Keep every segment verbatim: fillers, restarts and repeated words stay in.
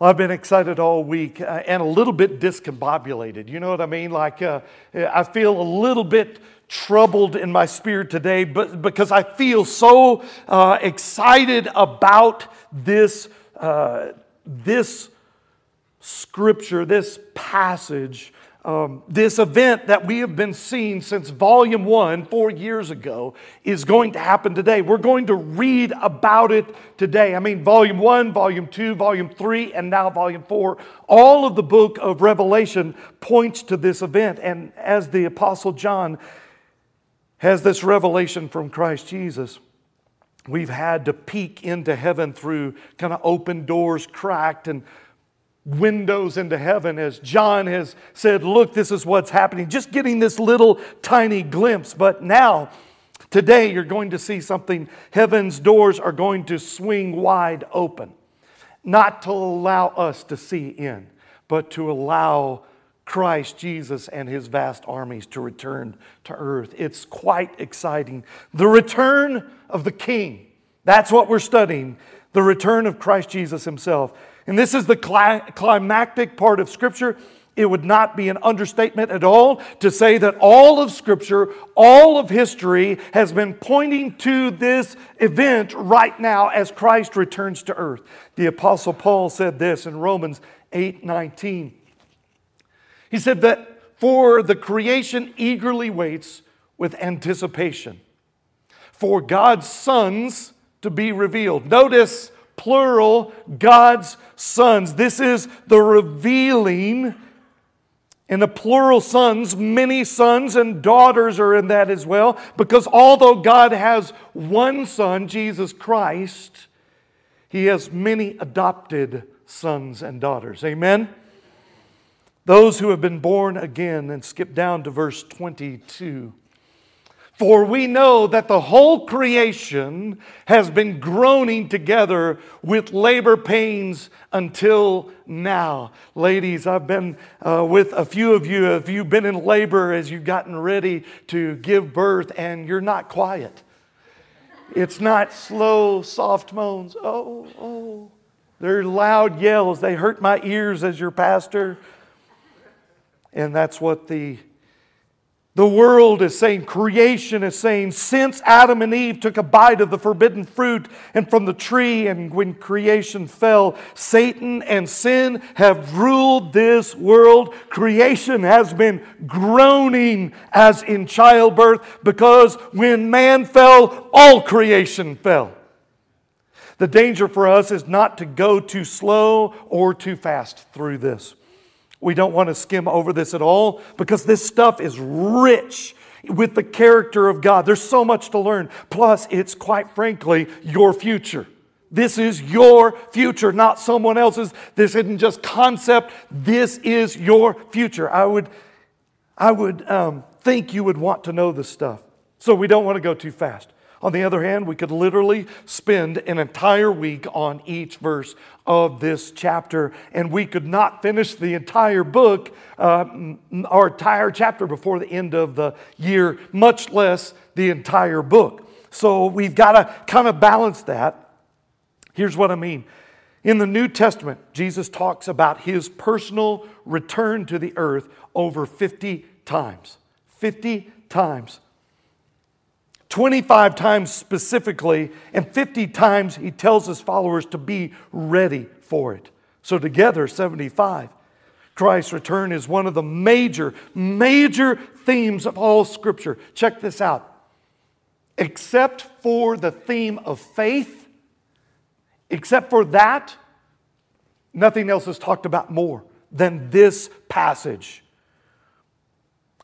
Well, I've been excited all week uh, and a little bit discombobulated. You know what I mean? Like uh, I feel a little bit troubled in my spirit today, but because I feel so uh, excited about this uh, this scripture, this passage, um, this event that we have been seeing since volume one four years ago is going to happen today. We're going to read about it today. I mean, volume one, volume two, volume three, and now volume four. All of the book of Revelation points to this event. And as the Apostle John has this revelation from Christ Jesus, we've had to peek into heaven through kind of open doors cracked and windows into heaven, as John has said, look, this is what's happening. Just getting this little tiny glimpse. But now, today, you're going to see something. Heaven's doors are going to swing wide open. Not to allow us to see in, but to allow Christ Jesus and His vast armies to return to earth. It's quite exciting. The return of the King. That's what we're studying. The return of Christ Jesus Himself. And this is the climactic part of Scripture. It would not be an understatement at all to say that all of Scripture, all of history has been pointing to this event right now as Christ returns to earth. The Apostle Paul said this in Romans eight nineteen. He said that for the creation eagerly waits with anticipation for God's sons to be revealed. Notice plural, God's sons. This is the revealing in the plural sons. Many sons and daughters are in that as well, because although God has one son, Jesus Christ, He has many adopted sons and daughters. Amen? Those who have been born again. And skip down to verse twenty-two. For we know that the whole creation has been groaning together with labor pains until now. Ladies, I've been uh, with a few of you. If you've been in labor as you've gotten ready to give birth, and you're not quiet. It's not slow, soft moans. Oh, oh. They're loud yells. They hurt my ears as your pastor. And that's what the, the world is saying. Creation is saying, since Adam and Eve took a bite of the forbidden fruit and from the tree, and when creation fell, Satan and sin have ruled this world. Creation has been groaning as in childbirth, because when man fell, all creation fell. The danger for us is not to go too slow or too fast through this. We don't want to skim over this at all, because this stuff is rich with the character of God. There's so much to learn. Plus, it's quite frankly your future. This is your future, not someone else's. This isn't just concept. This is your future. I would, I would um, think you would want to know this stuff. So we don't want to go too fast. On the other hand, we could literally spend an entire week on each verse of this chapter, and we could not finish the entire book, uh, our entire chapter before the end of the year, much less the entire book. So we've got to kind of balance that. Here's what I mean. In the New Testament, Jesus talks about His personal return to the earth over fifty times. fifty times. twenty-five times specifically, and fifty times He tells His followers to be ready for it. So together, seventy-five. Christ's return is one of the major, major themes of all Scripture. Check this out. Except for the theme of faith, except for that, nothing else is talked about more than this passage.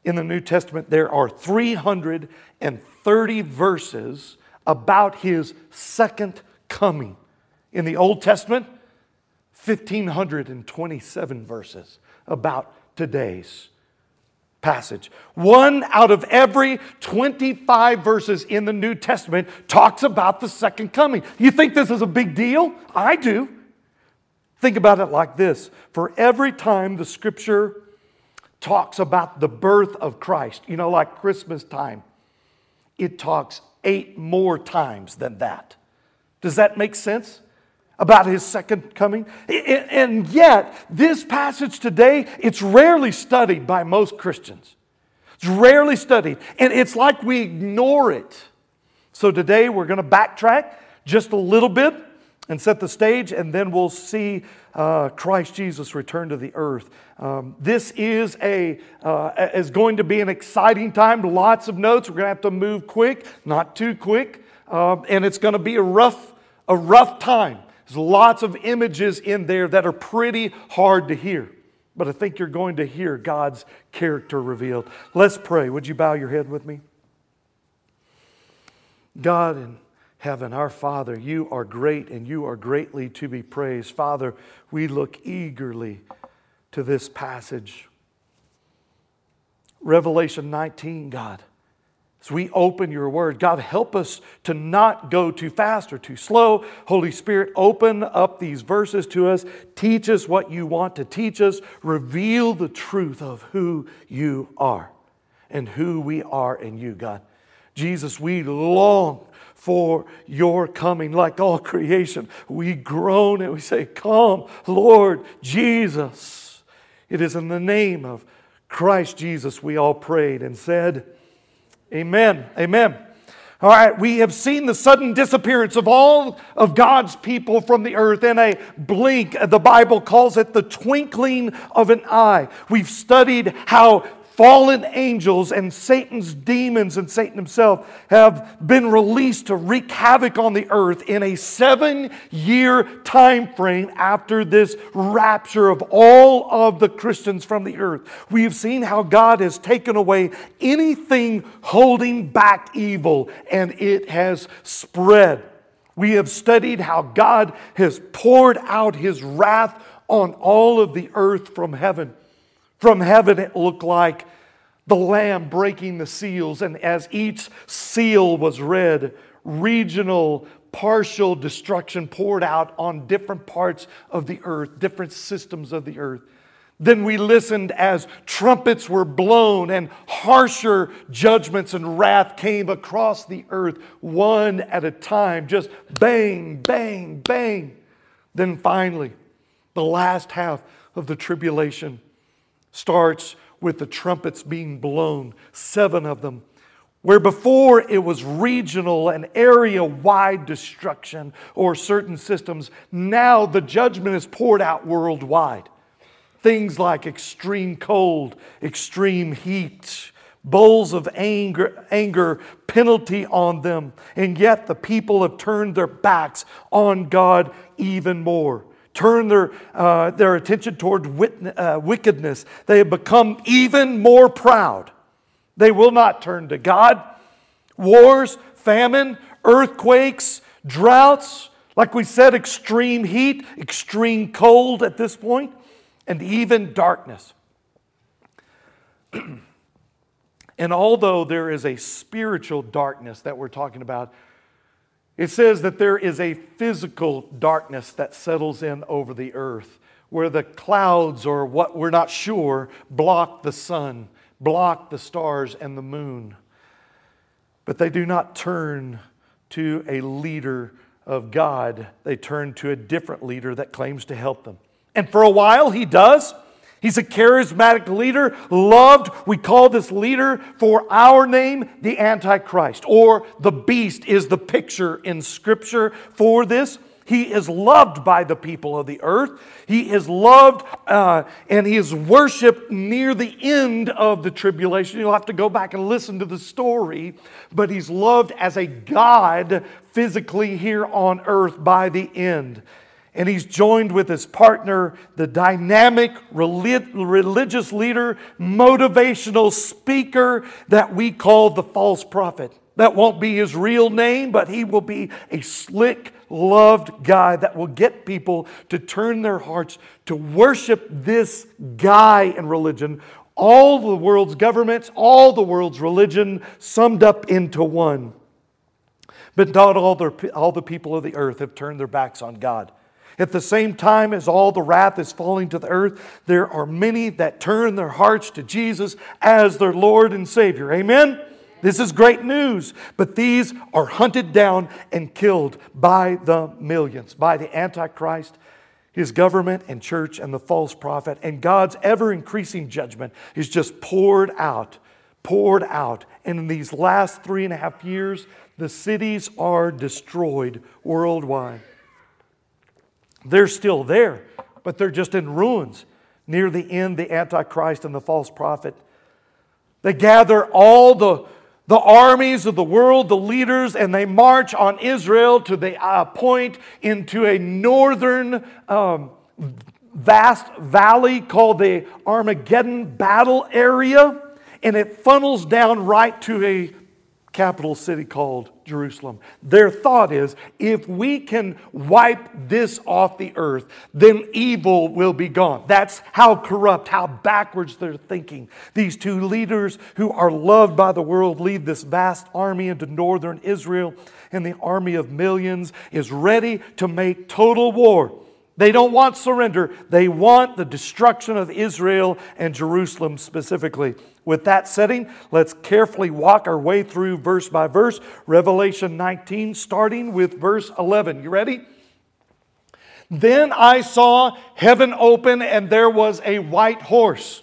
In the New Testament, there are three hundred thirty verses about His second coming. In the Old Testament, one thousand five hundred twenty-seven verses about today's passage. One out of every twenty-five verses in the New Testament talks about the second coming. You think this is a big deal? I do. Think about it like this. For every time the Scripture talks about the birth of Christ, you know, like Christmas time, it talks eight more times than that. Does that make sense? about his second coming. And yet, this passage today, it's rarely studied by most Christians. It's rarely studied. And it's like we ignore it. So today we're going to backtrack just a little bit and set the stage, and then we'll see uh, Christ Jesus return to the earth. Um, this is a uh, is going to be an exciting time. Lots of notes. We're going to have to move quick, not too quick, um, and it's going to be a rough a rough time. There's lots of images in there that are pretty hard to hear, but I think you're going to hear God's character revealed. Let's pray. Would you bow your head with me? God and Heaven, our Father, you are great and you are greatly to be praised. Father, we look eagerly to this passage. Revelation nineteen, God, as we open your word, God, help us to not go too fast or too slow. Holy Spirit, open up these verses to us. Teach us what you want to teach us. Reveal the truth of who you are and who we are in you, God. Jesus, we long for your coming. Like all creation, we groan and we say, come, Lord Jesus. It is in the name of Christ Jesus we all prayed and said, amen, amen. All right, we have seen the sudden disappearance of all of God's people from the earth in a blink. The Bible calls it the twinkling of an eye. We've studied how fallen angels and Satan's demons and Satan himself have been released to wreak havoc on the earth in a seven-year time frame after this rapture of all of the Christians from the earth. We have seen how God has taken away anything holding back evil, and it has spread. We have studied how God has poured out His wrath on all of the earth from heaven. From heaven, it looked like the Lamb breaking the seals, and as each seal was read, regional, partial destruction poured out on different parts of the earth, different systems of the earth. Then we listened as trumpets were blown and harsher judgments and wrath came across the earth, one at a time, just bang, bang, bang. Then finally, the last half of the tribulation starts with the trumpets being blown, seven of them, where before it was regional and area-wide destruction or certain systems. Now the judgment is poured out worldwide. Things like extreme cold, extreme heat, bowls of anger, anger, penalty on them. And yet the people have turned their backs on God even more. Turn their, uh, their attention toward wit- uh, wickedness. They have become even more proud. They will not turn to God. Wars, famine, earthquakes, droughts, like we said, extreme heat, extreme cold at this point, and even darkness. And although there is a spiritual darkness that we're talking about, it says that there is a physical darkness that settles in over the earth where the clouds, or what we're not sure, block the sun, block the stars and the moon. But they do not turn to a leader of God. They turn to a different leader that claims to help them. And for a while he does. He's a charismatic leader, loved. We call this leader for our name the Antichrist, or the beast is the picture in Scripture for this. He is loved by the people of the earth. He is loved uh, and he is worshipped near the end of the tribulation. You'll have to go back and listen to the story, but he's loved as a god physically here on earth by the end. And he's joined with his partner, the dynamic relig- religious leader, motivational speaker that we call the false prophet. That won't be his real name, but he will be a slick, loved guy that will get people to turn their hearts to worship this guy in religion. All the world's governments, all the world's religion summed up into one. But not all the, all the people of the earth have turned their backs on God. At the same time as all the wrath is falling to the earth, there are many that turn their hearts to Jesus as their Lord and Savior. Amen? This is great news. But these are hunted down and killed by the millions, by the Antichrist, his government and church and the false prophet. And God's ever-increasing judgment is just poured out, poured out. And in these last three and a half years, the cities are destroyed worldwide. They're still there, but they're just in ruins. Near the end, the Antichrist and the false prophet, they gather all the, the armies of the world, the leaders, and they march on Israel to the uh, point into a northern um, vast valley called the Armageddon battle area. And it funnels down right to a capital city called Jerusalem. Their thought is, if we can wipe this off the earth, then evil will be gone. That's how corrupt, how backwards they're thinking. These two leaders who are loved by the world lead this vast army into northern Israel, and the army of millions is ready to make total war. They don't want surrender. They want the destruction of Israel and Jerusalem specifically. With that setting, let's carefully walk our way through verse by verse. Revelation nineteen, starting with verse eleven. You ready? Then I saw heaven open, and there was a white horse.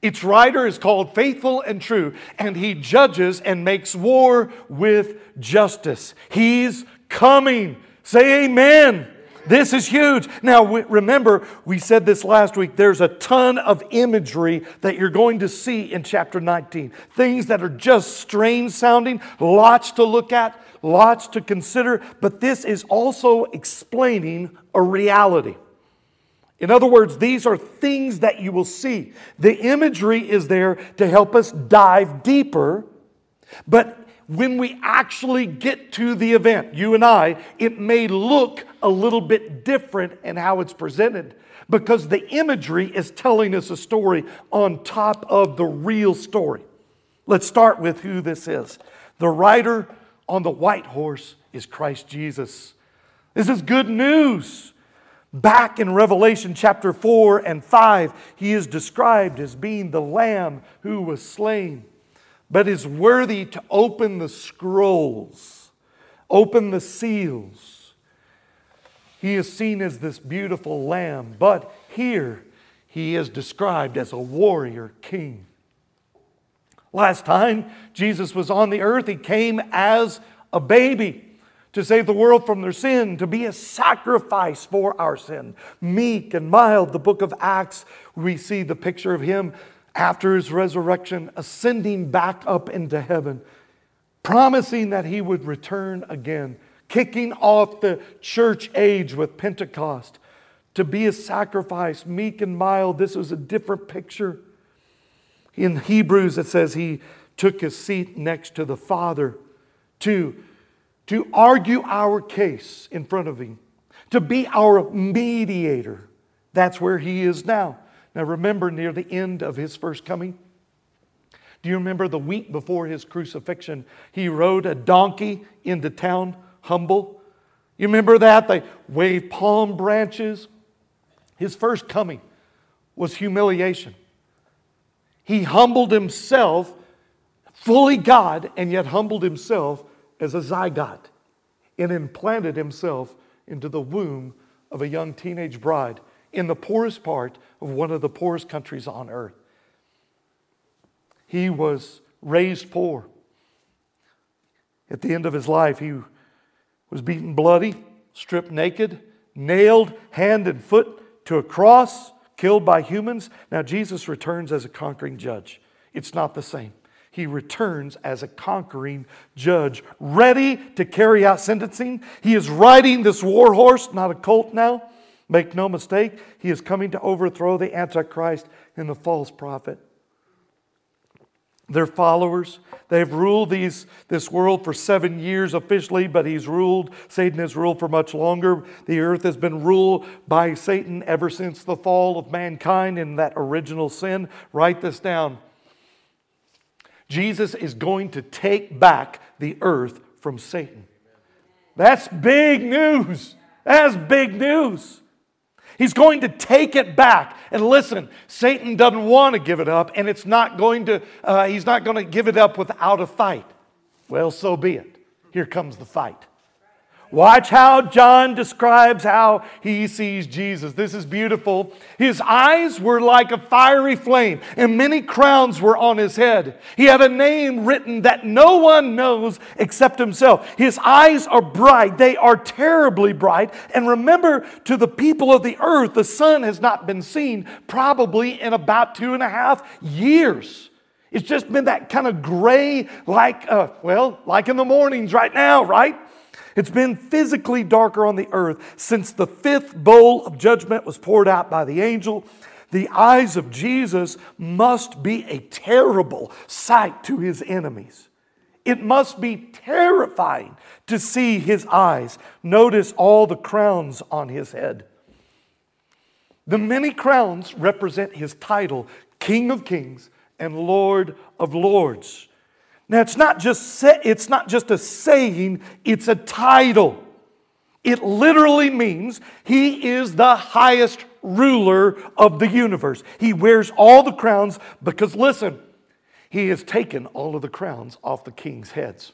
Its rider is called Faithful and True, and he judges and makes war with justice. He's coming. Say amen. This is huge. Now, remember, we said this last week, there's a ton of imagery that you're going to see in chapter nineteen. Things that are just strange sounding, lots to look at, lots to consider, but this is also explaining a reality. In other words, these are things that you will see. The imagery is there to help us dive deeper, but when we actually get to the event, you and I, it may look a little bit different in how it's presented because the imagery is telling us a story on top of the real story. Let's start with who this is. The rider on the white horse is Christ Jesus. This is good news. Back in Revelation chapter four and five, he is described as being the Lamb who was slain, but is worthy to open the scrolls, open the seals. He is seen as this beautiful lamb, but here he is described as a warrior king. Last time Jesus was on the earth, he came as a baby to save the world from their sin, to be a sacrifice for our sin. Meek and mild, the book of Acts, we see the picture of him after his resurrection, ascending back up into heaven, promising that he would return again, kicking off the church age with Pentecost to be a sacrifice, meek and mild. This was a different picture. In Hebrews, it says he took his seat next to the Father to, to argue our case in front of him, to be our mediator. That's where he is now. Now remember, near the end of his first coming, do you remember the week before his crucifixion, he rode a donkey into town, humble? You remember that? They waved palm branches. His first coming was humiliation. He humbled himself, fully God, and yet humbled himself as a zygote and implanted himself into the womb of a young teenage bride in the poorest part of one of the poorest countries on earth. He was raised poor. At the end of his life, he was beaten bloody, stripped naked, nailed hand and foot to a cross, killed by humans. Now Jesus returns as a conquering judge. It's not the same. He returns as a conquering judge, ready to carry out sentencing. He is riding this war horse, not a colt now. Make no mistake, he is coming to overthrow the Antichrist and the false prophet. Their followers, they've ruled these, this world for seven years officially, but he's ruled, Satan has ruled for much longer. The earth has been ruled by Satan ever since the fall of mankind in that original sin. Write this down. Jesus is going to take back the earth from Satan. That's big news. That's big news. He's going to take it back. And listen, Satan doesn't want to give it up, and it's not going to, uh, he's not going to give it up without a fight. Well, so be it. Here comes the fight. Watch how John describes how he sees Jesus. This is beautiful. His eyes were like a fiery flame, and many crowns were on his head. He had a name written that no one knows except himself. His eyes are bright. They are terribly bright. And remember, to the people of the earth, the sun has not been seen probably in about two and a half years. It's just been that kind of gray, like, uh, well, like in the mornings right now, right? It's been physically darker on the earth since the fifth bowl of judgment was poured out by the angel. The eyes of Jesus must be a terrible sight to his enemies. It must be terrifying to see his eyes. Notice all the crowns on his head. The many crowns represent his title, King of Kings and Lord of Lords. Now, it's not just it's not just a saying, it's a title. It literally means he is the highest ruler of the universe. He wears all the crowns because, listen, he has taken all of the crowns off the king's heads.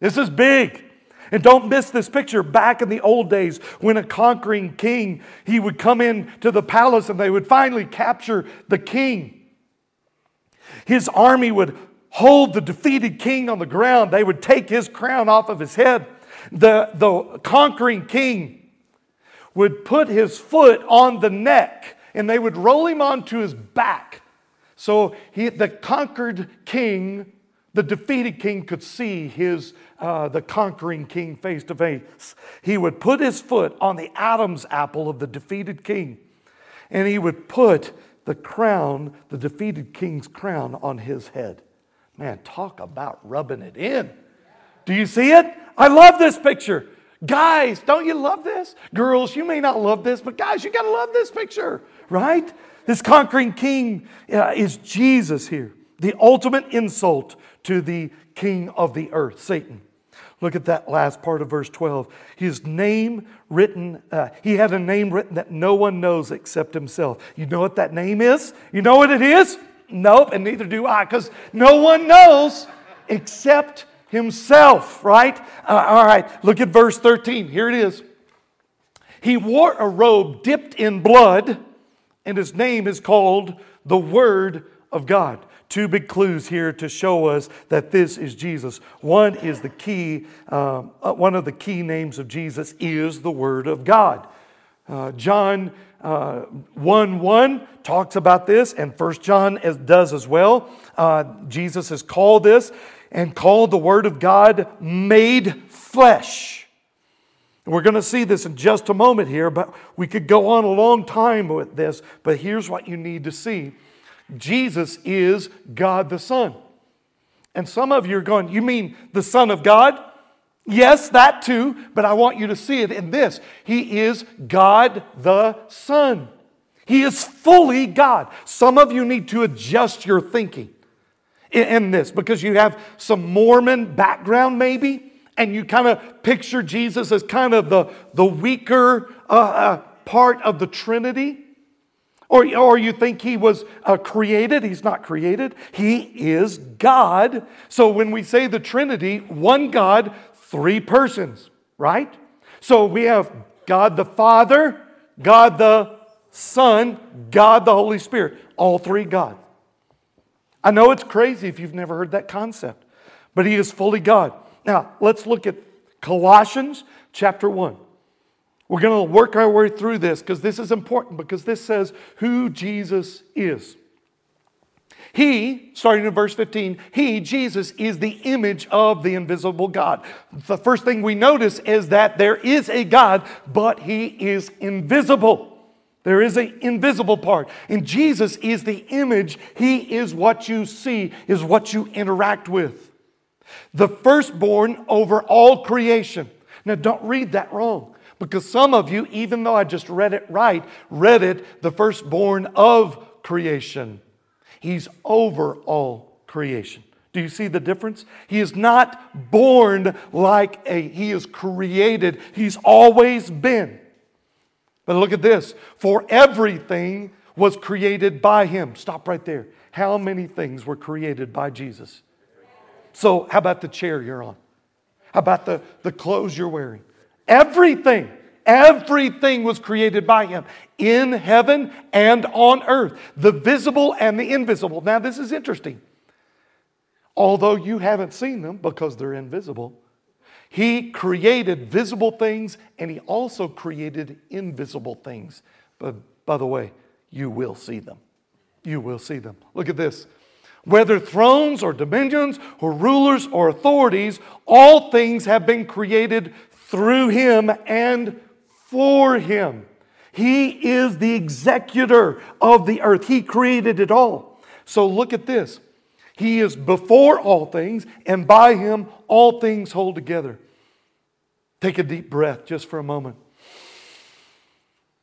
This is big. And don't miss this picture. Back in the old days, when a conquering king, he would come in to the palace and they would finally capture the king. His army would hold the defeated king on the ground. They would take his crown off of his head. The, the conquering king would put his foot on the neck and they would roll him onto his back. So he, the conquered king, the defeated king could see his uh, the conquering king face to face. He would put his foot on the Adam's apple of the defeated king, and he would put the crown, the defeated king's crown, on his head. Man, talk about rubbing it in. Do you see it? I love this picture. Guys, don't you love this? Girls, you may not love this, but guys, you got to love this picture, right? This conquering king uh, is Jesus here, the ultimate insult to the king of the earth, Satan. Look at that last part of verse twelve. His name written, uh, he had a name written that no one knows except himself. You know what that name is? You know what it is? Nope, and neither do I, because no one knows except himself, right? Uh, all right, look at verse thirteen. Here it is. He wore a robe dipped in blood, and his name is called the Word of God. Two big clues here to show us that this is Jesus. One is the key, um, one of the key names of Jesus is the Word of God. Uh, John Uh, one one talks about this, and First John as, does as well. Uh, Jesus has called this and called the Word of God made flesh. And we're going to see this in just a moment here, but we could go on a long time with this. But here's what you need to see. Jesus is God the Son. And some of you are going, you mean the Son of God? Yes, that too, but I want you to see it in this. He is God the Son. He is fully God. Some of you need to adjust your thinking in this because you have some Mormon background maybe, and you kind of picture Jesus as kind of the, the weaker uh, uh, part of the Trinity. Or, or you think he was uh, created. He's not created. He is God. So when we say the Trinity, one God, three persons, right? So we have God the Father, God the Son, God the Holy Spirit. All three God. I know it's crazy if you've never heard that concept, but he is fully God. Now, let's look at Colossians chapter one. We're going to work our way through this because this is important, because this says who Jesus is. He, starting in verse fifteen, He, Jesus, is the image of the invisible God. The first thing we notice is that there is a God, but He is invisible. There is an invisible part. And Jesus is the image. He is what you see, is what you interact with. The firstborn over all creation. Now, don't read that wrong. Because some of you, even though I just read it right, read it the firstborn of creation. He's over all creation. Do you see the difference? He is not born like a, he is created. He's always been. But look at this. For everything was created by him. Stop right there. How many things were created by Jesus? So how about the chair you're on? How about the, the clothes you're wearing? Everything. Everything was created by him in heaven and on earth, the visible and the invisible. Now, this is interesting. Although you haven't seen them because they're invisible, he created visible things and he also created invisible things. But by the way, you will see them. You will see them. Look at this. Whether thrones or dominions or rulers or authorities, all things have been created through him and for him. He is the executor of the earth. He created it all. So look at this. He is before all things, and by him all things hold together. Take a deep breath just for a moment.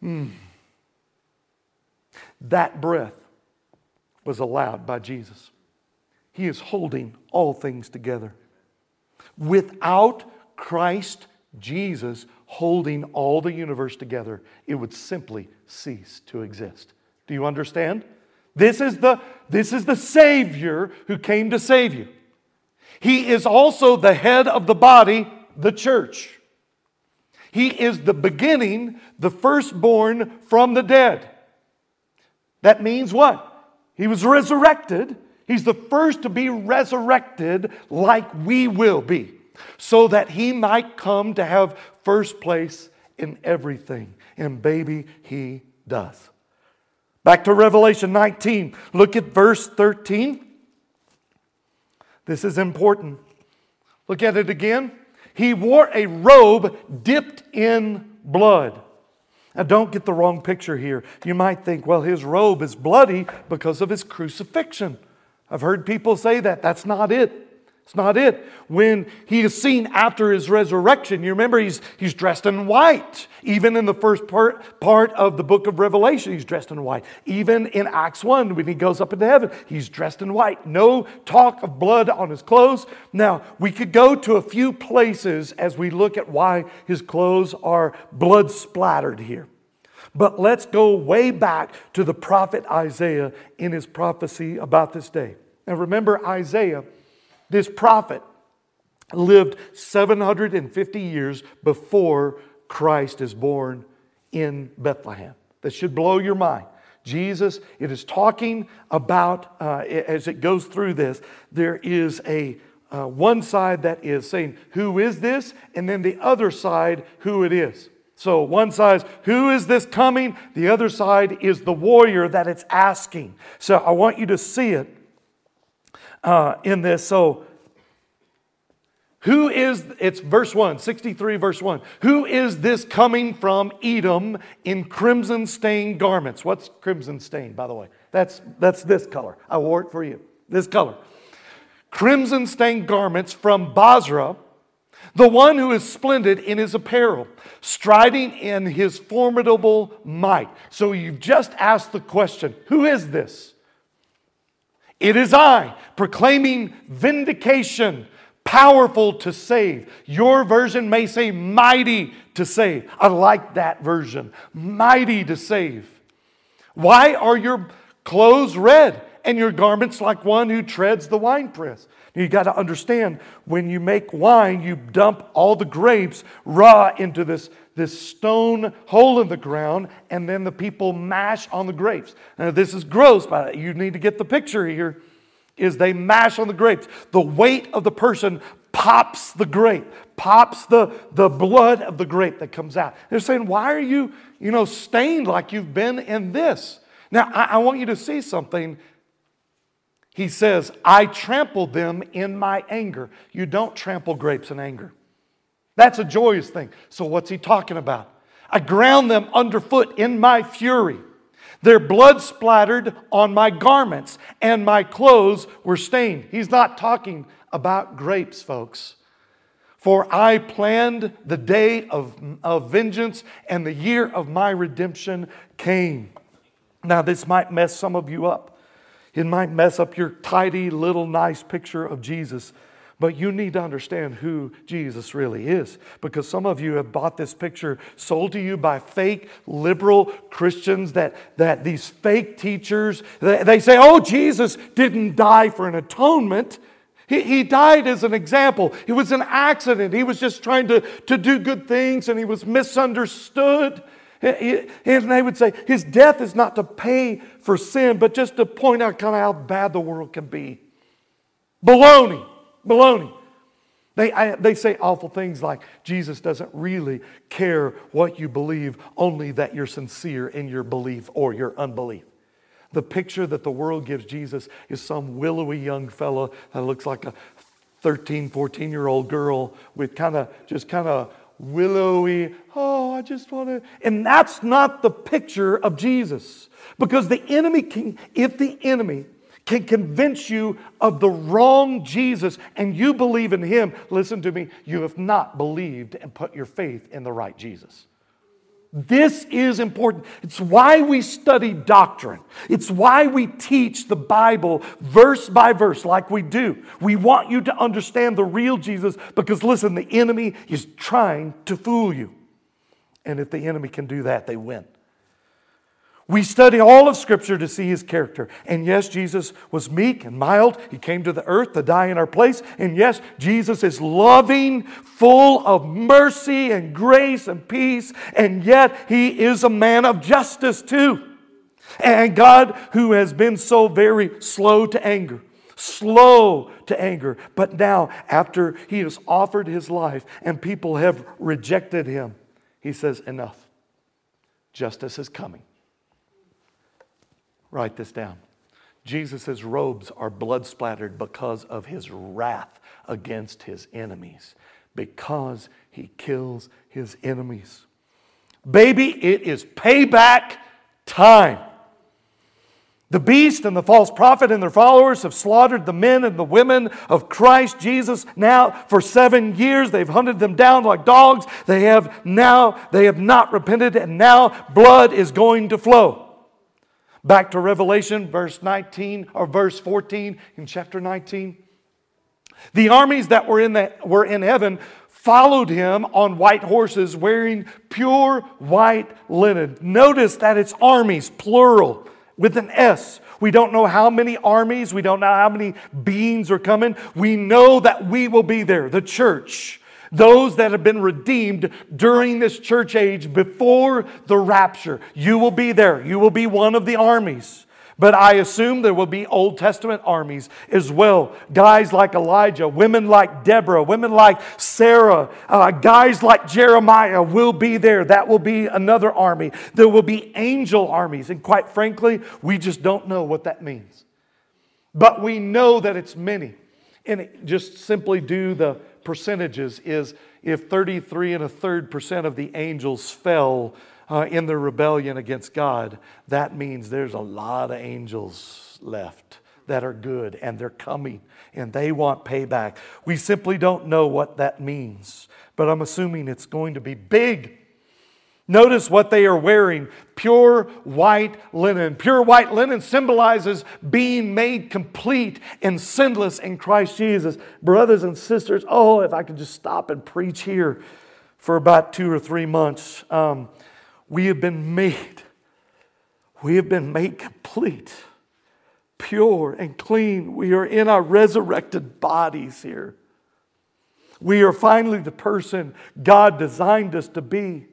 Mm. That breath was allowed by Jesus. He is holding all things together. Without Christ Jesus holding all the universe together, it would simply cease to exist. Do you understand? This is the, this is the Savior who came to save you. He is also the head of the body, the church. He is the beginning, the firstborn from the dead. That means what? He was resurrected. He's the first to be resurrected like we will be, so that he might come to have first place in everything. And baby, he does. Back to Revelation nineteen. Look at verse thirteen. This is important. Look at it again. He wore a robe dipped in blood. Now, don't get the wrong picture here. You might think, well, his robe is bloody because of his crucifixion. I've heard people say that. That's not it. It's not it. When he is seen after his resurrection, you remember he's, he's dressed in white. Even in the first part, part of the book of Revelation, he's dressed in white. Even in Acts one, when he goes up into heaven, he's dressed in white. No talk of blood on his clothes. Now, we could go to a few places as we look at why his clothes are blood splattered here. But let's go way back to the prophet Isaiah in his prophecy about this day. Now, remember Isaiah. This prophet lived seven hundred fifty years before Christ is born in Bethlehem. That should blow your mind. Jesus, it is talking about, uh, as it goes through this, there is a uh, one side that is saying, who is this? And then the other side, who it is. So one side is, who is this coming? The other side is the warrior that it's asking. So I want you to see it. Uh, in this, so who is, it's verse one, sixty-three verse one. Who is this coming from Edom in crimson stained garments? What's crimson stained, by the way? That's, that's this color. I wore it for you. This color. Crimson stained garments from Bozrah, the one who is splendid in his apparel, striding in his formidable might. So you've just asked the question, who is this? It is I, proclaiming vindication, powerful to save. Your version may say mighty to save. I like that version. Mighty to save. Why are your clothes red and your garments like one who treads the winepress? You got to understand, when you make wine, you dump all the grapes raw into this, this stone hole in the ground, and then the people mash on the grapes. Now, this is gross, but you need to get the picture here, is they mash on the grapes. The weight of the person pops the grape, pops the, the blood of the grape that comes out. They're saying, why are you, you know, stained like you've been in this? Now, I, I want you to see something. He says, I trampled them in my anger. You don't trample grapes in anger. That's a joyous thing. So what's he talking about? I ground them underfoot in my fury. Their blood splattered on my garments, and my clothes were stained. He's not talking about grapes, folks. For I planned the day of, of vengeance, and the year of my redemption came. Now, this might mess some of you up. It might mess up your tidy little nice picture of Jesus. But you need to understand who Jesus really is, because some of you have bought this picture sold to you by fake liberal Christians that, that these fake teachers, they, they say, oh, Jesus didn't die for an atonement. He, he died as an example. It was an accident. He was just trying to, to do good things, and he was misunderstood. And they would say his death is not to pay for sin, but just to point out kind of how bad the world can be. Baloney. Baloney. They, I, they say awful things like, Jesus doesn't really care what you believe, only that you're sincere in your belief or your unbelief. The picture that the world gives Jesus is some willowy young fellow that looks like a thirteen, fourteen-year-old girl with kind of, just kind of willowy, oh, I just want to... And that's not the picture of Jesus. Because the enemy can, if the enemy... can convince you of the wrong Jesus and you believe in Him, listen to me, you have not believed and put your faith in the right Jesus. This is important. It's why we study doctrine. It's why we teach the Bible verse by verse like we do. We want you to understand the real Jesus because, listen, the enemy is trying to fool you. And if the enemy can do that, they win. We study all of Scripture to see His character. And yes, Jesus was meek and mild. He came to the earth to die in our place. And yes, Jesus is loving, full of mercy and grace and peace. And yet, He is a man of justice too. And God, who has been so very slow to anger, slow to anger, but now, after He has offered His life and people have rejected Him, He says, enough. Justice is coming. Write this down. Jesus' robes are blood splattered because of His wrath against His enemies. Because He kills His enemies. Baby, it is payback time. The beast and the false prophet and their followers have slaughtered the men and the women of Christ Jesus now for seven years. They've hunted them down like dogs. They have now, they have not repented, and now blood is going to flow. Back to Revelation, verse nineteen or verse fourteen in chapter nineteen. The armies that were in the, were in heaven followed Him on white horses, wearing pure white linen. Notice that it's armies, plural, with an S. We don't know how many armies. We don't know how many beings are coming. We know that we will be there, the church. Those that have been redeemed during this church age before the rapture. You will be there. You will be one of the armies. But I assume there will be Old Testament armies as well. Guys like Elijah, women like Deborah, women like Sarah, uh, guys like Jeremiah will be there. That will be another army. There will be angel armies. And quite frankly, we just don't know what that means. But we know that it's many. And it just simply do the percentages is if thirty-three and a third percent of the angels fell uh, in their rebellion against God, that means there's a lot of angels left that are good, and they're coming, and they want payback. We simply don't know what that means, but I'm assuming it's going to be big. Notice what they are wearing, pure white linen. Pure white linen symbolizes being made complete and sinless in Christ Jesus. Brothers and sisters, oh, if I could just stop and preach here for about two or three months. Um, we have been made, we have been made complete, pure and clean. We are in our resurrected bodies here. We are finally the person God designed us to be.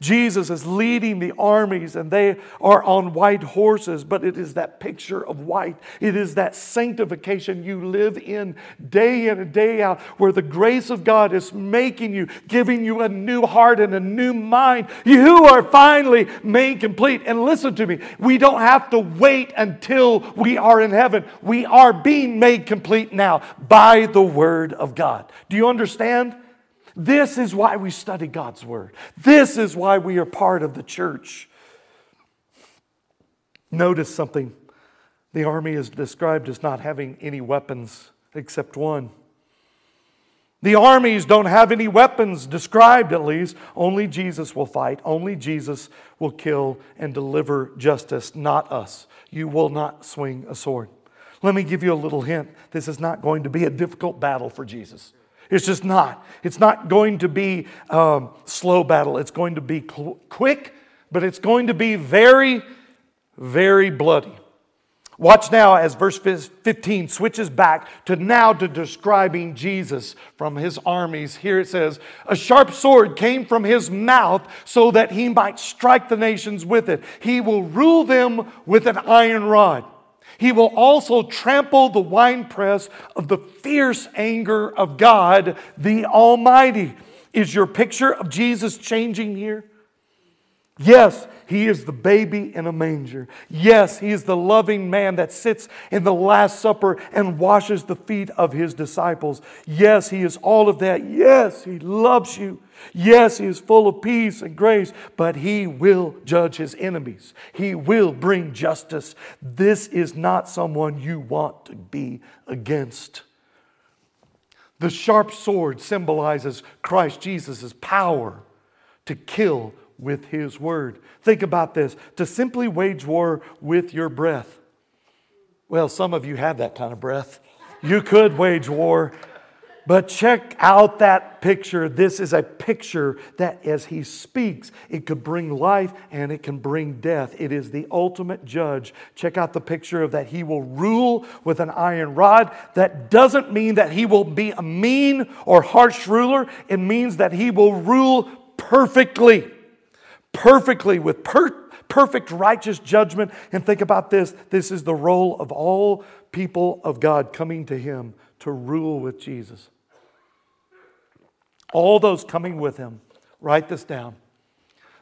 Jesus is leading the armies, and they are on white horses, but it is that picture of white. It is that sanctification you live in day in and day out, where the grace of God is making you, giving you a new heart and a new mind. You are finally made complete. And listen to me, we don't have to wait until we are in heaven. We are being made complete now by the Word of God. Do you understand? This is why we study God's Word. This is why we are part of the church. Notice something. The army is described as not having any weapons except one. The armies don't have any weapons, described at least. Only Jesus will fight. Only Jesus will kill and deliver justice, not us. You will not swing a sword. Let me give you a little hint. This is not going to be a difficult battle for Jesus. It's just not. It's not going to be um, slow battle. It's going to be cl- quick, but it's going to be very, very bloody. Watch now as verse fifteen switches back to now to describing Jesus from his armies. Here it says, a sharp sword came from his mouth so that he might strike the nations with it. He will rule them with an iron rod. He will also trample the winepress of the fierce anger of God, the Almighty. Is your picture of Jesus changing here? Yes, he is the baby in a manger. Yes, he is the loving man that sits in the Last Supper and washes the feet of his disciples. Yes, he is all of that. Yes, he loves you. Yes, he is full of peace and grace, but he will judge his enemies. He will bring justice. This is not someone you want to be against. The sharp sword symbolizes Christ Jesus' power to kill with his word. Think about this. To simply wage war with your breath. Well, some of you have that kind of breath. You could wage war. But check out that picture. This is a picture that as he speaks, it could bring life and it can bring death. It is the ultimate judge. Check out the picture of that he will rule with an iron rod. That doesn't mean that he will be a mean or harsh ruler. It means that he will rule perfectly. Perfectly with per- perfect righteous judgment. And think about this. This is the role of all people of God coming to him to rule with Jesus. All those coming with him. Write this down.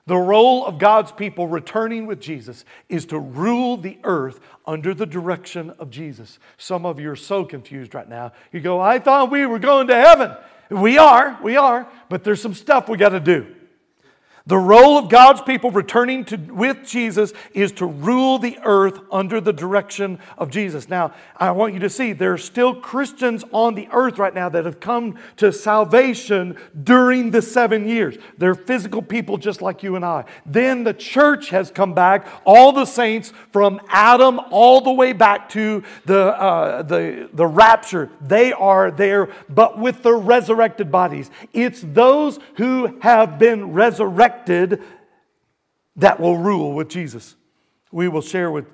The role of God's people returning with Jesus is to rule the earth under the direction of Jesus. Some of you are so confused right now. You go, I thought we were going to heaven. We are, we are. But there's some stuff we got to do. The role of God's people returning to with Jesus is to rule the earth under the direction of Jesus. Now, I want you to see there are still Christians on the earth right now that have come to salvation during the seven years. They're physical people just like you and I. Then the church has come back, all the saints from Adam all the way back to the, uh, the, the rapture. They are there, but with their resurrected bodies. It's those who have been resurrected that will rule with Jesus. We will share with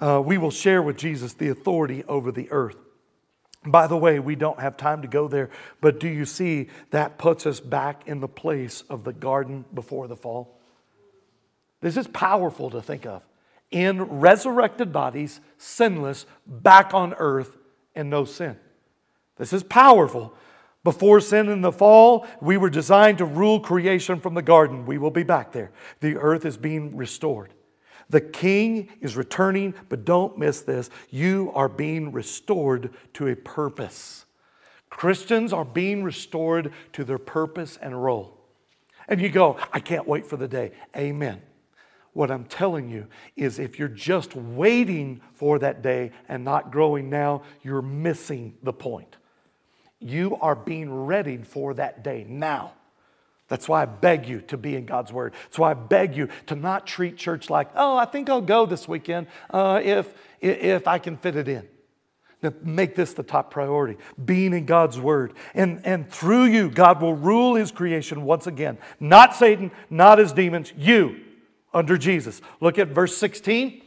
uh, we will share with Jesus the authority over the earth. By the way, we don't have time to go there, but do you see that puts us back in the place of the garden before the fall? This is powerful to think of. In resurrected bodies, sinless, back on earth, and no sin. This is powerful. Before sin and the fall, we were designed to rule creation from the garden. We will be back there. The earth is being restored. The king is returning, but don't miss this. You are being restored to a purpose. Christians are being restored to their purpose and role. And you go, I can't wait for the day. Amen. What I'm telling you is if you're just waiting for that day and not growing now, you're missing the point. You are being readied for that day now. That's why I beg you to be in God's Word. That's why I beg you to not treat church like, oh, I think I'll go this weekend uh, if, if I can fit it in. Now, make this the top priority, being in God's Word. And, and through you, God will rule His creation once again. Not Satan, not his demons, you under Jesus. Look at verse sixteen.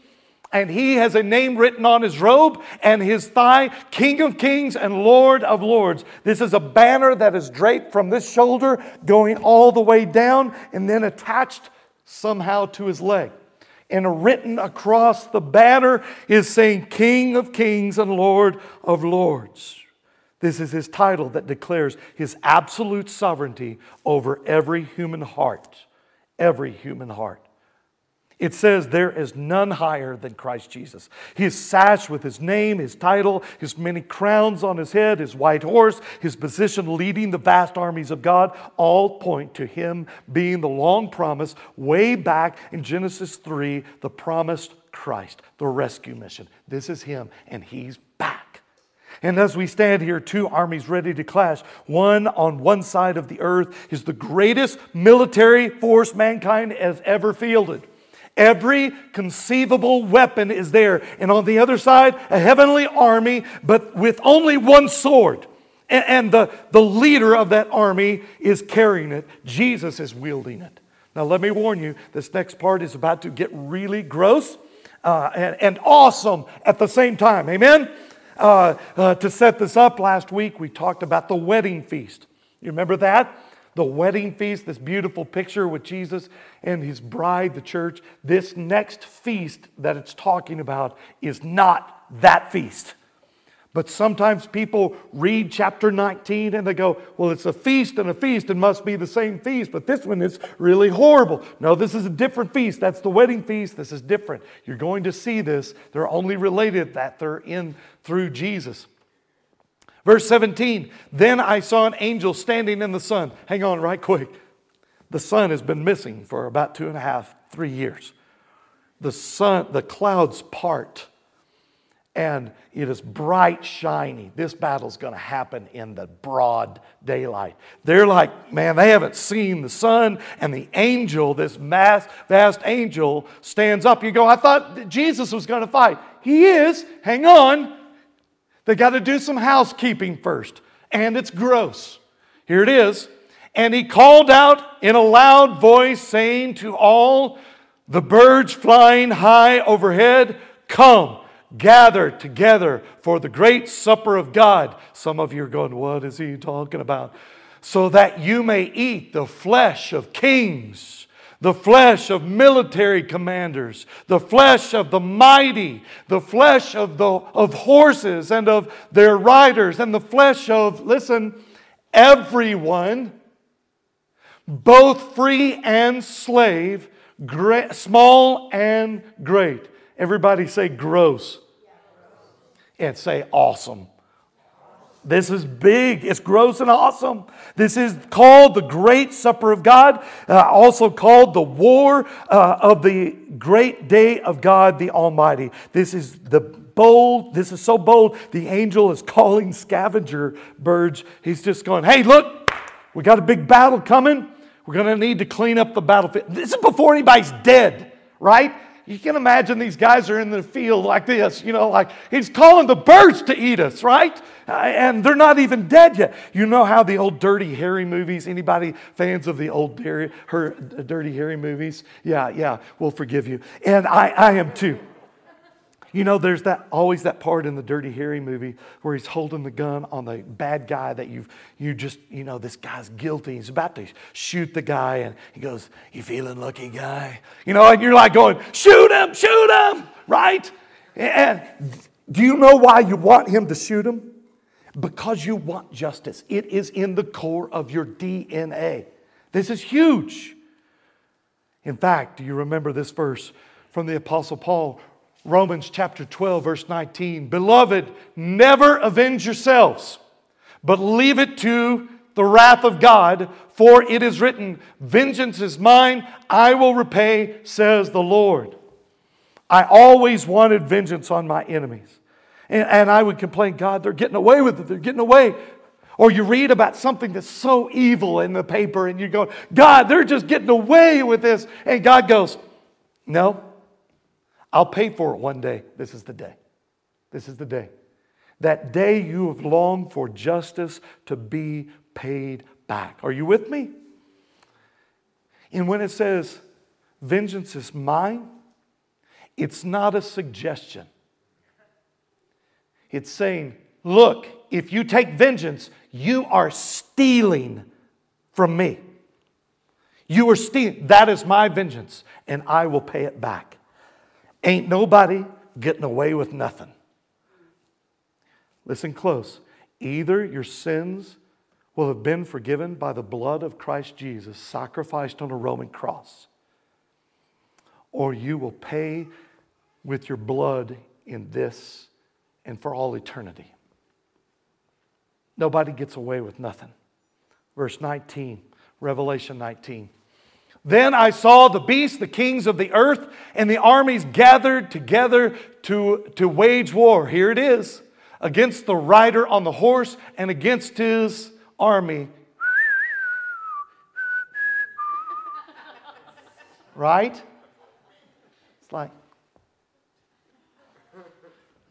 And he has a name written on his robe and his thigh, King of Kings and Lord of Lords. This is a banner that is draped from this shoulder, going all the way down, and then attached somehow to his leg. And written across the banner is saying, King of Kings and Lord of Lords. This is his title that declares his absolute sovereignty over every human heart. Every human heart. It says there is none higher than Christ Jesus. He is sashed with his name, his title, his many crowns on his head, his white horse, his position leading the vast armies of God, all point to him being the long promise way back in Genesis three, the promised Christ, the rescue mission. This is him, and he's back. And as we stand here, two armies ready to clash. One on one side of the earth is the greatest military force mankind has ever fielded. Every conceivable weapon is there. And on the other side, a heavenly army, but with only one sword. And, and the, the leader of that army is carrying it. Jesus is wielding it. Now let me warn you, this next part is about to get really gross uh, and, and awesome at the same time. Amen? Uh, uh, to set this up, last week we talked about the wedding feast. You remember that? The wedding feast, this beautiful picture with Jesus and his bride, the church. This next feast that it's talking about is not that feast. But sometimes people read chapter nineteen and they go, well, it's a feast and a feast. It must be the same feast, but this one is really horrible. No, this is a different feast. That's the wedding feast. This is different. You're going to see this. They're only related that they're in through Jesus. Verse seventeen, then I saw an angel standing in the sun. Hang on right quick. The sun has been missing for about two and a half, three years. The sun, the clouds part. And it is bright shining. This battle's going to happen in the broad daylight. They're like, man, they haven't seen the sun. And the angel, this vast, vast angel, stands up. You go, I thought Jesus was going to fight. He is. Hang on. They got to do some housekeeping first. And it's gross. Here it is. And he called out in a loud voice, saying to all the birds flying high overhead, come. Gather together for the great supper of God. Some of you are going, what is he talking about? So that you may eat the flesh of kings, the flesh of military commanders, the flesh of the mighty, the flesh of the of horses and of their riders, and the flesh of, listen, everyone, both free and slave, great, small and great. Everybody say gross. And say awesome. This is big. It's gross and awesome. This is called the Great Supper of God, uh, also called the War uh, of the Great Day of God the Almighty. This is the bold. This is so bold. The angel is calling scavenger birds. He's just going, hey, look, we got a big battle coming. We're going to need to clean up the battlefield. This is before anybody's dead, right? You can imagine these guys are in the field like this, you know, like he's calling the birds to eat us, right? And they're not even dead yet. You know how the old Dirty Harry movies, anybody fans of the old Dirty, her, Dirty Harry movies? Yeah, yeah, we'll forgive you. And I, I am too. You know, there's that always that part in the Dirty Harry movie where he's holding the gun on the bad guy that you've, you just, you know, this guy's guilty. He's about to shoot the guy and he goes, you feeling lucky, guy? You know, and you're like going, shoot him, shoot him, right? And do you know why you want him to shoot him? Because you want justice. It is in the core of your D N A. This is huge. In fact, do you remember this verse from the Apostle Paul? Romans chapter twelve, verse nineteen. Beloved, never avenge yourselves, but leave it to the wrath of God, for it is written, vengeance is mine, I will repay, says the Lord. I always wanted vengeance on my enemies. And, and I would complain, God, they're getting away with it, they're getting away. Or you read about something that's so evil in the paper, and you go, God, they're just getting away with this. And God goes, no. I'll pay for it one day. This is the day. This is the day. That day you have longed for justice to be paid back. Are you with me? And when it says, vengeance is mine, it's not a suggestion. It's saying, look, if you take vengeance, you are stealing from me. You are stealing. That is my vengeance, and I will pay it back. Ain't nobody getting away with nothing. Listen close. Either your sins will have been forgiven by the blood of Christ Jesus sacrificed on a Roman cross, or you will pay with your blood in this and for all eternity. Nobody gets away with nothing. Verse nineteen, Revelation nineteen. Then I saw the beast, the kings of the earth, and the armies gathered together to, to wage war. Here it is. Against the rider on the horse and against his army. Right? It's like,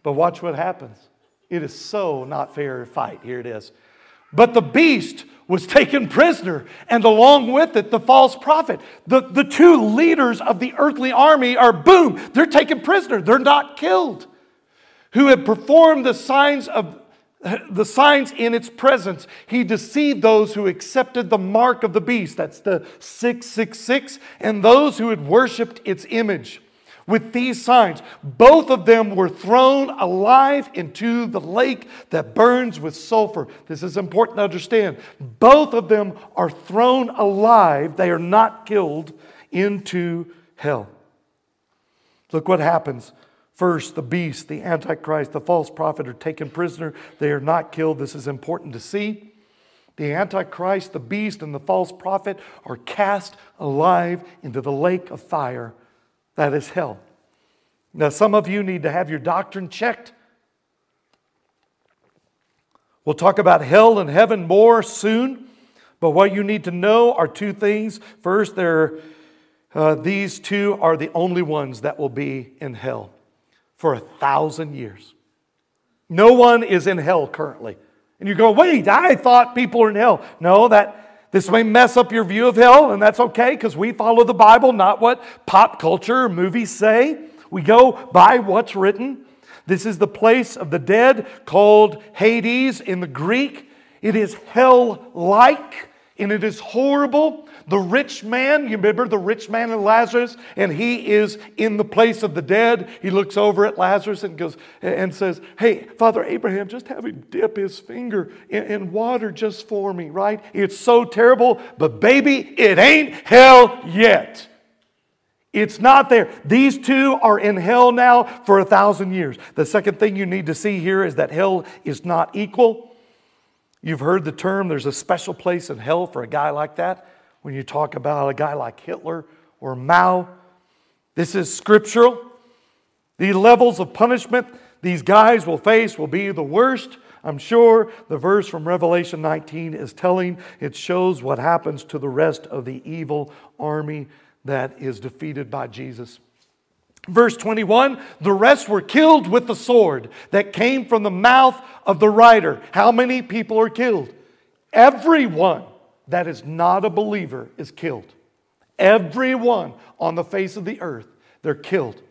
but watch what happens. It is so not fair fight. Here it is. But the beast was taken prisoner, and along with it, the false prophet. The, the two leaders of the earthly army are, boom, they're taken prisoner. They're not killed. Who had performed the signs of the signs in its presence. He deceived those who accepted the mark of the beast. That's the six six six. And those who had worshipped its image. With these signs, both of them were thrown alive into the lake that burns with sulfur. This is important to understand. Both of them are thrown alive. They are not killed into hell. Look what happens. First, the beast, the Antichrist, the false prophet are taken prisoner. They are not killed. This is important to see. The Antichrist, the beast, and the false prophet are cast alive into the lake of fire. That is hell. Now, some of you need to have your doctrine checked. We'll talk about hell and heaven more soon. But what you need to know are two things. First, there, uh, these two are the only ones that will be in hell for a thousand years. No one is in hell currently. And you go, wait, I thought people are in hell. No, that... This may mess up your view of hell, and that's okay because we follow the Bible, not what pop culture or movies say. We go by what's written. This is the place of the dead called Hades in the Greek. It is hell-like and it is horrible. The rich man, you remember the rich man and Lazarus, and he is in the place of the dead. He looks over at Lazarus and goes and says, hey, Father Abraham, just have him dip his finger in, in water just for me, right? It's so terrible, but baby, it ain't hell yet. It's not there. These two are in hell now for a thousand years. The second thing you need to see here is that hell is not equal. You've heard the term, there's a special place in hell for a guy like that. When you talk about a guy like Hitler or Mao, this is scriptural. The levels of punishment these guys will face will be the worst. I'm sure the verse from Revelation nineteen is telling. It shows what happens to the rest of the evil army that is defeated by Jesus. Verse twenty-one, the rest were killed with the sword that came from the mouth of the rider. How many people are killed? Everyone that is not a believer is killed. Everyone on the face of the earth, they're killed.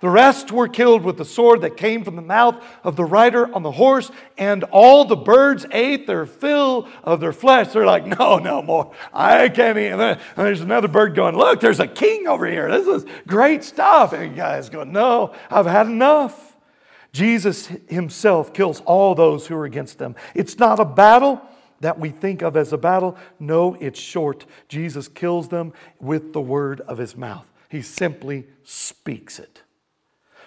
The rest were killed with the sword that came from the mouth of the rider on the horse, and all the birds ate their fill of their flesh. They're like, no, no more. I can't eat. And there's another bird going, look, there's a king over here. This is great stuff. And the guy's going, no, I've had enough. Jesus himself kills all those who are against them. It's not a battle that we think of as a battle. No, it's short. Jesus kills them with the word of his mouth. He simply speaks it.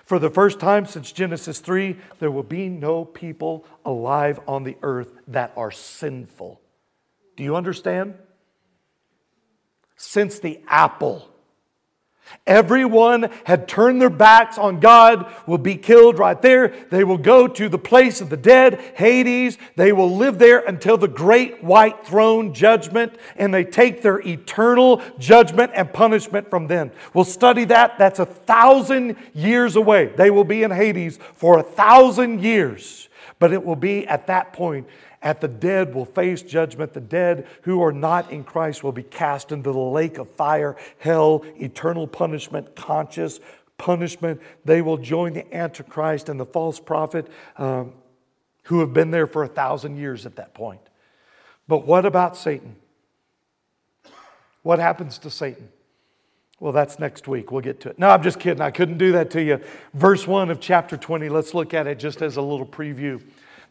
For the first time since Genesis three, there will be no people alive on the earth that are sinful. Do you understand? Since the apple, everyone had turned their backs on God will be killed right there. They will go to the place of the dead, Hades. They will live there until the great white throne judgment, and they take their eternal judgment and punishment from them. We'll study that. That's a thousand years away. They will be in Hades for a thousand years. But it will be at that point, at the dead will face judgment. The dead who are not in Christ will be cast into the lake of fire, hell, eternal punishment, conscious punishment. They will join the Antichrist and the false prophet um, who have been there for a thousand years at that point. But what about Satan? What happens to Satan? Well, that's next week. We'll get to it. No, I'm just kidding. I couldn't do that to you. Verse one of chapter twenty. Let's look at it just as a little preview.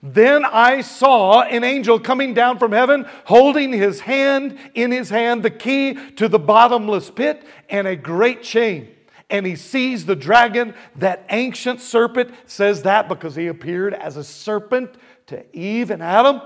Then I saw an angel coming down from heaven, holding his hand, in his hand, the key to the bottomless pit and a great chain. And he seized the dragon, that ancient serpent, says that because he appeared as a serpent to Eve and Adam,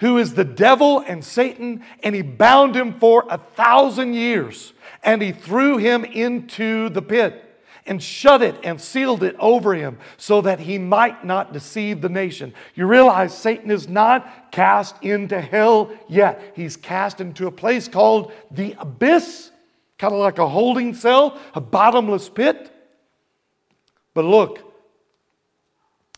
who is the devil and Satan, and he bound him for a thousand years. And he threw him into the pit and shut it and sealed it over him so that he might not deceive the nation. You realize Satan is not cast into hell yet. He's cast into a place called the abyss, kind of like a holding cell, a bottomless pit. But look,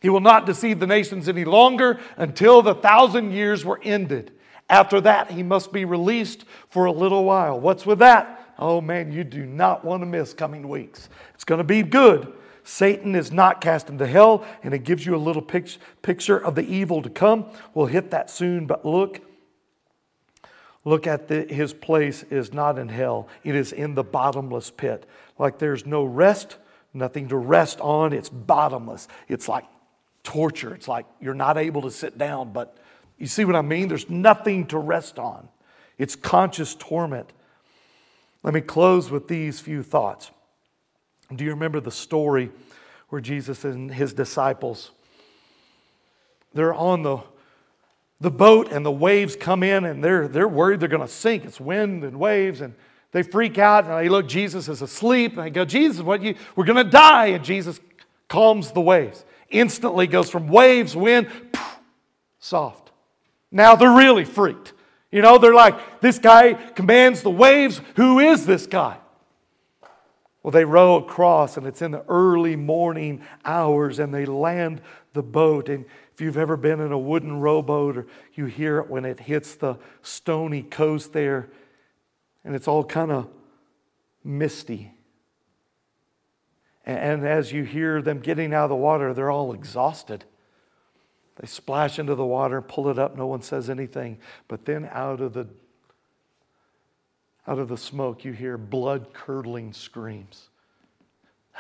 he will not deceive the nations any longer until the thousand years were ended. After that, he must be released for a little while. What's with that? Oh man, you do not want to miss coming weeks. It's going to be good. Satan is not cast into hell, and it gives you a little pic- picture of the evil to come. We'll hit that soon, but look. Look at the, his place is not in hell. It is in the bottomless pit. Like there's no rest, nothing to rest on. It's bottomless. It's like torture. It's like you're not able to sit down, but you see what I mean? There's nothing to rest on. It's conscious torment. Let me close with these few thoughts. Do you remember the story where Jesus and his disciples, they're on the The boat, and the waves come in, and they're, they're worried they're going to sink. It's wind and waves, and they freak out, and they look, Jesus is asleep, and they go, Jesus, what you, we're going to die. And Jesus calms the waves. Instantly goes from waves, wind, poof, soft. Now they're really freaked. You know, they're like, this guy commands the waves. Who is this guy? Well, they row across, and it's in the early morning hours, and they land the boat. And if you've ever been in a wooden rowboat, or you hear it when it hits the stony coast there, and it's all kind of misty. And as you hear them getting out of the water, they're all exhausted. They splash into the water, pull it up, no one says anything. But then out of the out of the smoke, you hear blood-curdling screams.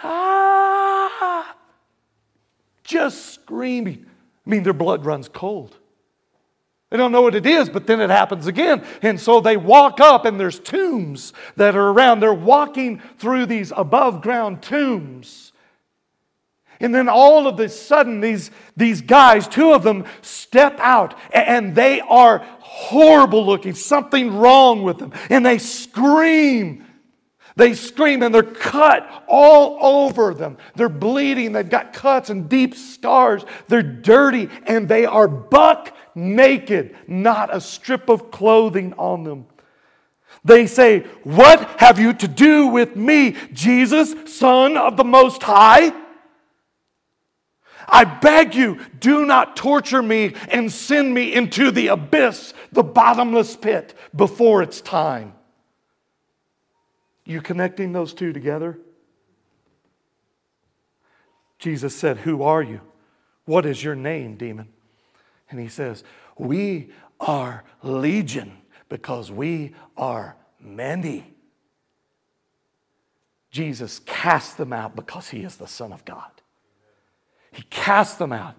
Ah! Just screaming. I mean, their blood runs cold. They don't know what it is, but then it happens again. And so they walk up, and there's tombs that are around. They're walking through these above-ground tombs. And then all of a sudden, these, these guys, two of them, step out, and they are horrible looking. Something wrong with them. And they scream. They scream, and they're cut all over them. They're bleeding. They've got cuts and deep scars. They're dirty, and they are buck naked, not a strip of clothing on them. They say, "What have you to do with me, Jesus, Son of the Most High? I beg you, do not torture me and send me into the abyss, the bottomless pit, before it's time." You connecting those two together? Jesus said, "Who are you? What is your name, demon?" And he says, "We are Legion, because we are many." Jesus cast them out because he is the Son of God. He cast them out.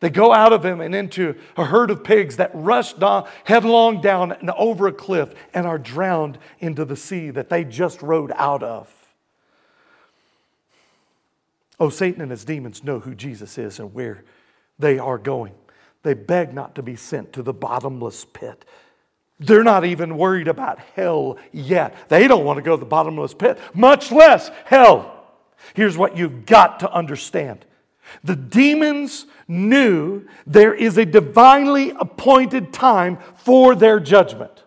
They go out of him and into a herd of pigs that rush down, headlong down and over a cliff, and are drowned into the sea that they just rode out of. Oh, Satan and his demons know who Jesus is and where they are going. They beg not to be sent to the bottomless pit. They're not even worried about hell yet. They don't want to go to the bottomless pit, much less hell. Here's what you've got to understand. The demons knew there is a divinely appointed time for their judgment.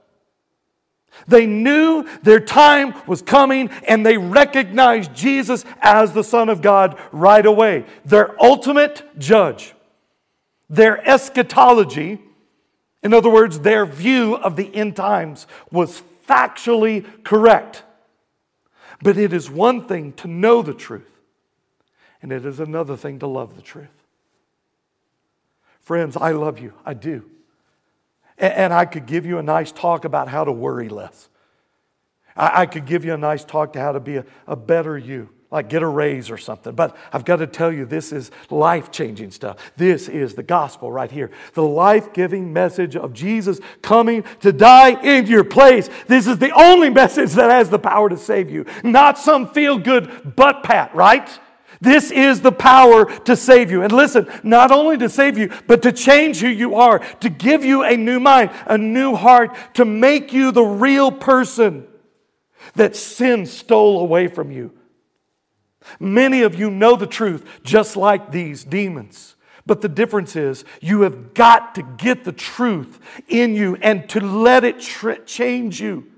They knew their time was coming, and they recognized Jesus as the Son of God right away. Their ultimate judge, their eschatology, in other words, their view of the end times, was factually correct. But it is one thing to know the truth, and it is another thing to love the truth. Friends, I love you. I do. And I could give you a nice talk about how to worry less. I could give you a nice talk to how to be a, a better you, like get a raise or something. But I've got to tell you, this is life-changing stuff. This is the gospel right here. The life-giving message of Jesus coming to die in your place. This is the only message that has the power to save you. Not some feel-good butt pat, right? This is the power to save you. And listen, not only to save you, but to change who you are, to give you a new mind, a new heart, to make you the real person that sin stole away from you. Many of you know the truth, just like these demons. But the difference is, you have got to get the truth in you and to let it tr- change you.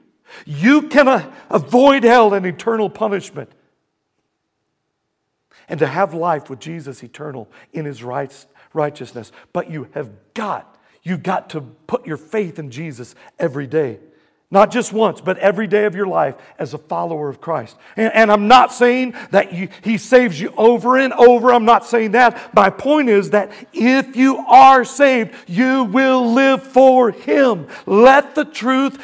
You cannot avoid hell and eternal punishment. and to have life with Jesus eternal in his right, righteousness. But you have got, you've got to put your faith in Jesus every day. Not just once, but every day of your life as a follower of Christ. And, and I'm not saying that you, he saves you over and over. I'm not saying that. My point is that if you are saved, you will live for him. Let the truth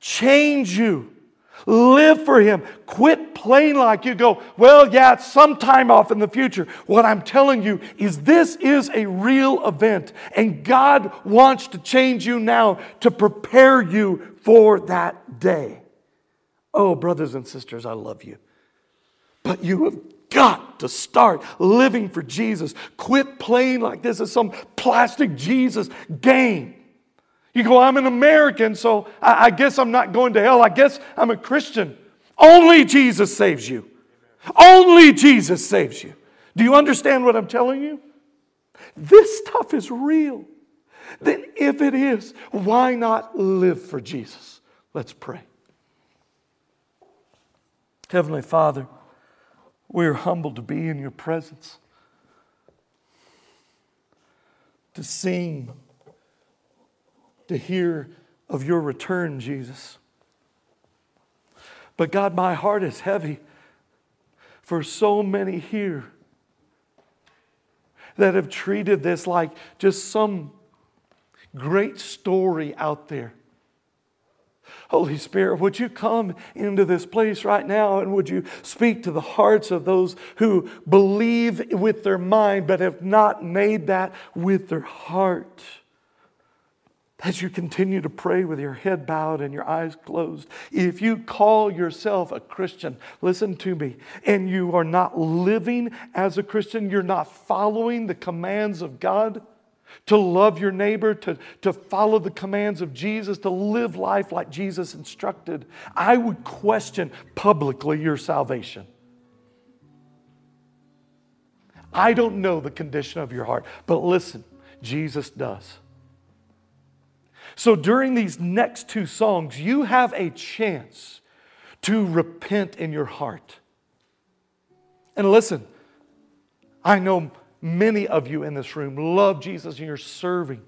change you. Live for him. Quit playing like you go, well, yeah, it's sometime off in the future. What I'm telling you is this is a real event. And God wants to change you now to prepare you for that day. Oh, brothers and sisters, I love you. But you have got to start living for Jesus. Quit playing like this is some plastic Jesus game. You go, I'm an American, so I, I guess I'm not going to hell. I guess I'm a Christian. Only Jesus saves you. Only Jesus saves you. Do you understand what I'm telling you? This stuff is real. Then if it is, why not live for Jesus? Let's pray. Heavenly Father, we are humbled to be in your presence, to sing, to hear of your return, Jesus. But God, my heart is heavy for so many here that have treated this like just some great story out there. Holy Spirit, would you come into this place right now and would you speak to the hearts of those who believe with their mind but have not made that with their heart? As you continue to pray with your head bowed and your eyes closed, if you call yourself a Christian, listen to me, and you are not living as a Christian, you're not following the commands of God to love your neighbor, to, to follow the commands of Jesus, to live life like Jesus instructed, I would question publicly your salvation. I don't know the condition of your heart, but listen, Jesus does. So during these next two songs, you have a chance to repent in your heart. And listen, I know many of you in this room love Jesus and you're serving.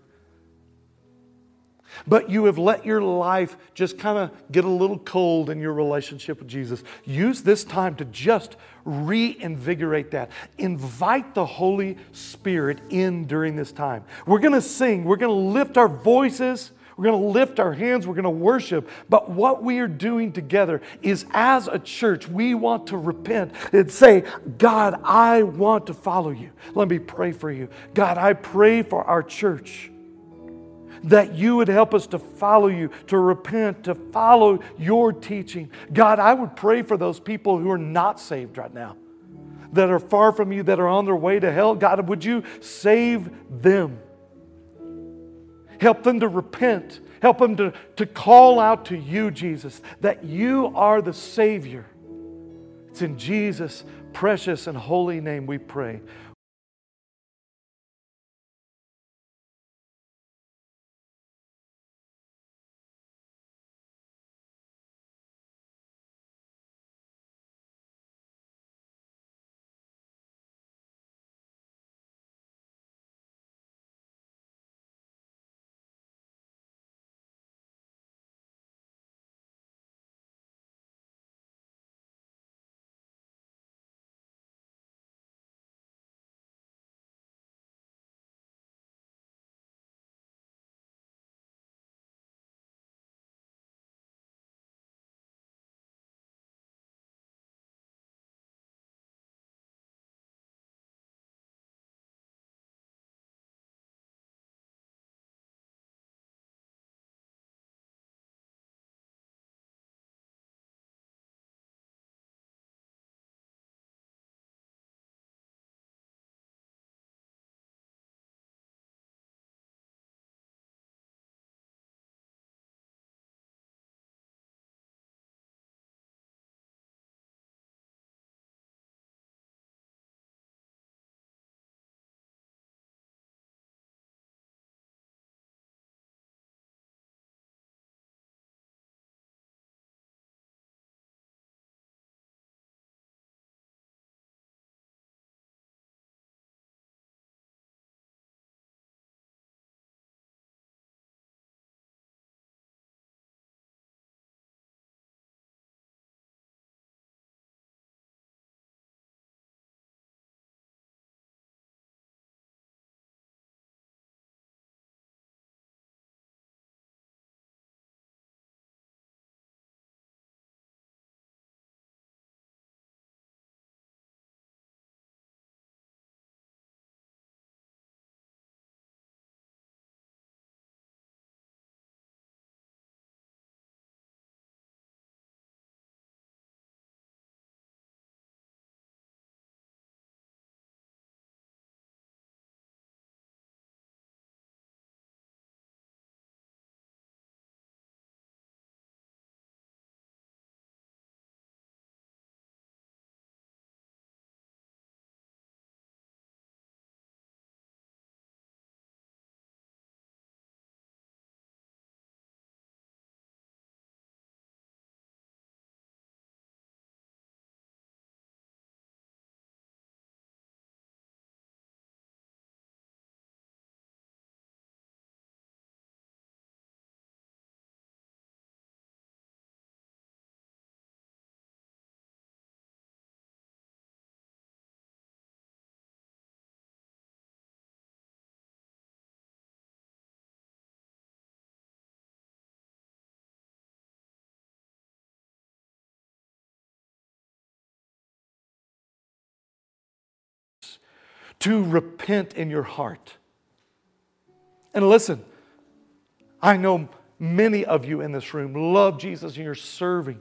But you have let your life just kind of get a little cold in your relationship with Jesus. Use this time to just reinvigorate that. Invite the Holy Spirit in during this time. We're going to sing. We're going to lift our voices. We're going to lift our hands. We're going to worship. But what we are doing together is as a church, we want to repent and say, God, I want to follow you. Let me pray for you. God, I pray for our church that you would help us to follow you, to repent, to follow your teaching. God, I would pray for those people who are not saved right now, that are far from you, that are on their way to hell. God, would you save them? Help them to repent. Help them to, to call out to you, Jesus, that you are the Savior. It's in Jesus' precious and holy name we pray. to repent in your heart. And listen, I know many of you in this room love Jesus and you're serving.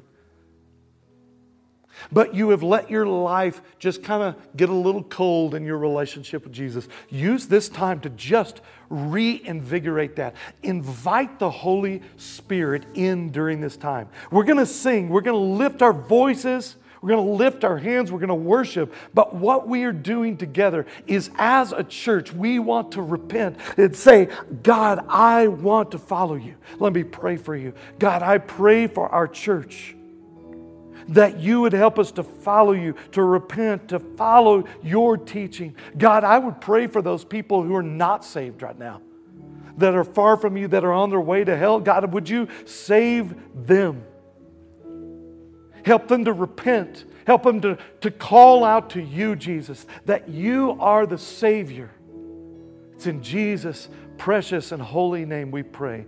But you have let your life just kind of get a little cold in your relationship with Jesus. Use this time to just reinvigorate that. Invite the Holy Spirit in during this time. We're going to sing. We're going to lift our voices. We're going to lift our hands. We're going to worship. But what we are doing together is, as a church, we want to repent and say, God, I want to follow you. Let me pray for you. God, I pray for our church, that you would help us to follow you, to repent, to follow your teaching. God, I would pray for those people who are not saved right now, that are far from you, that are on their way to hell. God, would you save them? Help them to repent. Help them to, to call out to you, Jesus, that you are the Savior. It's in Jesus' precious and holy name we pray.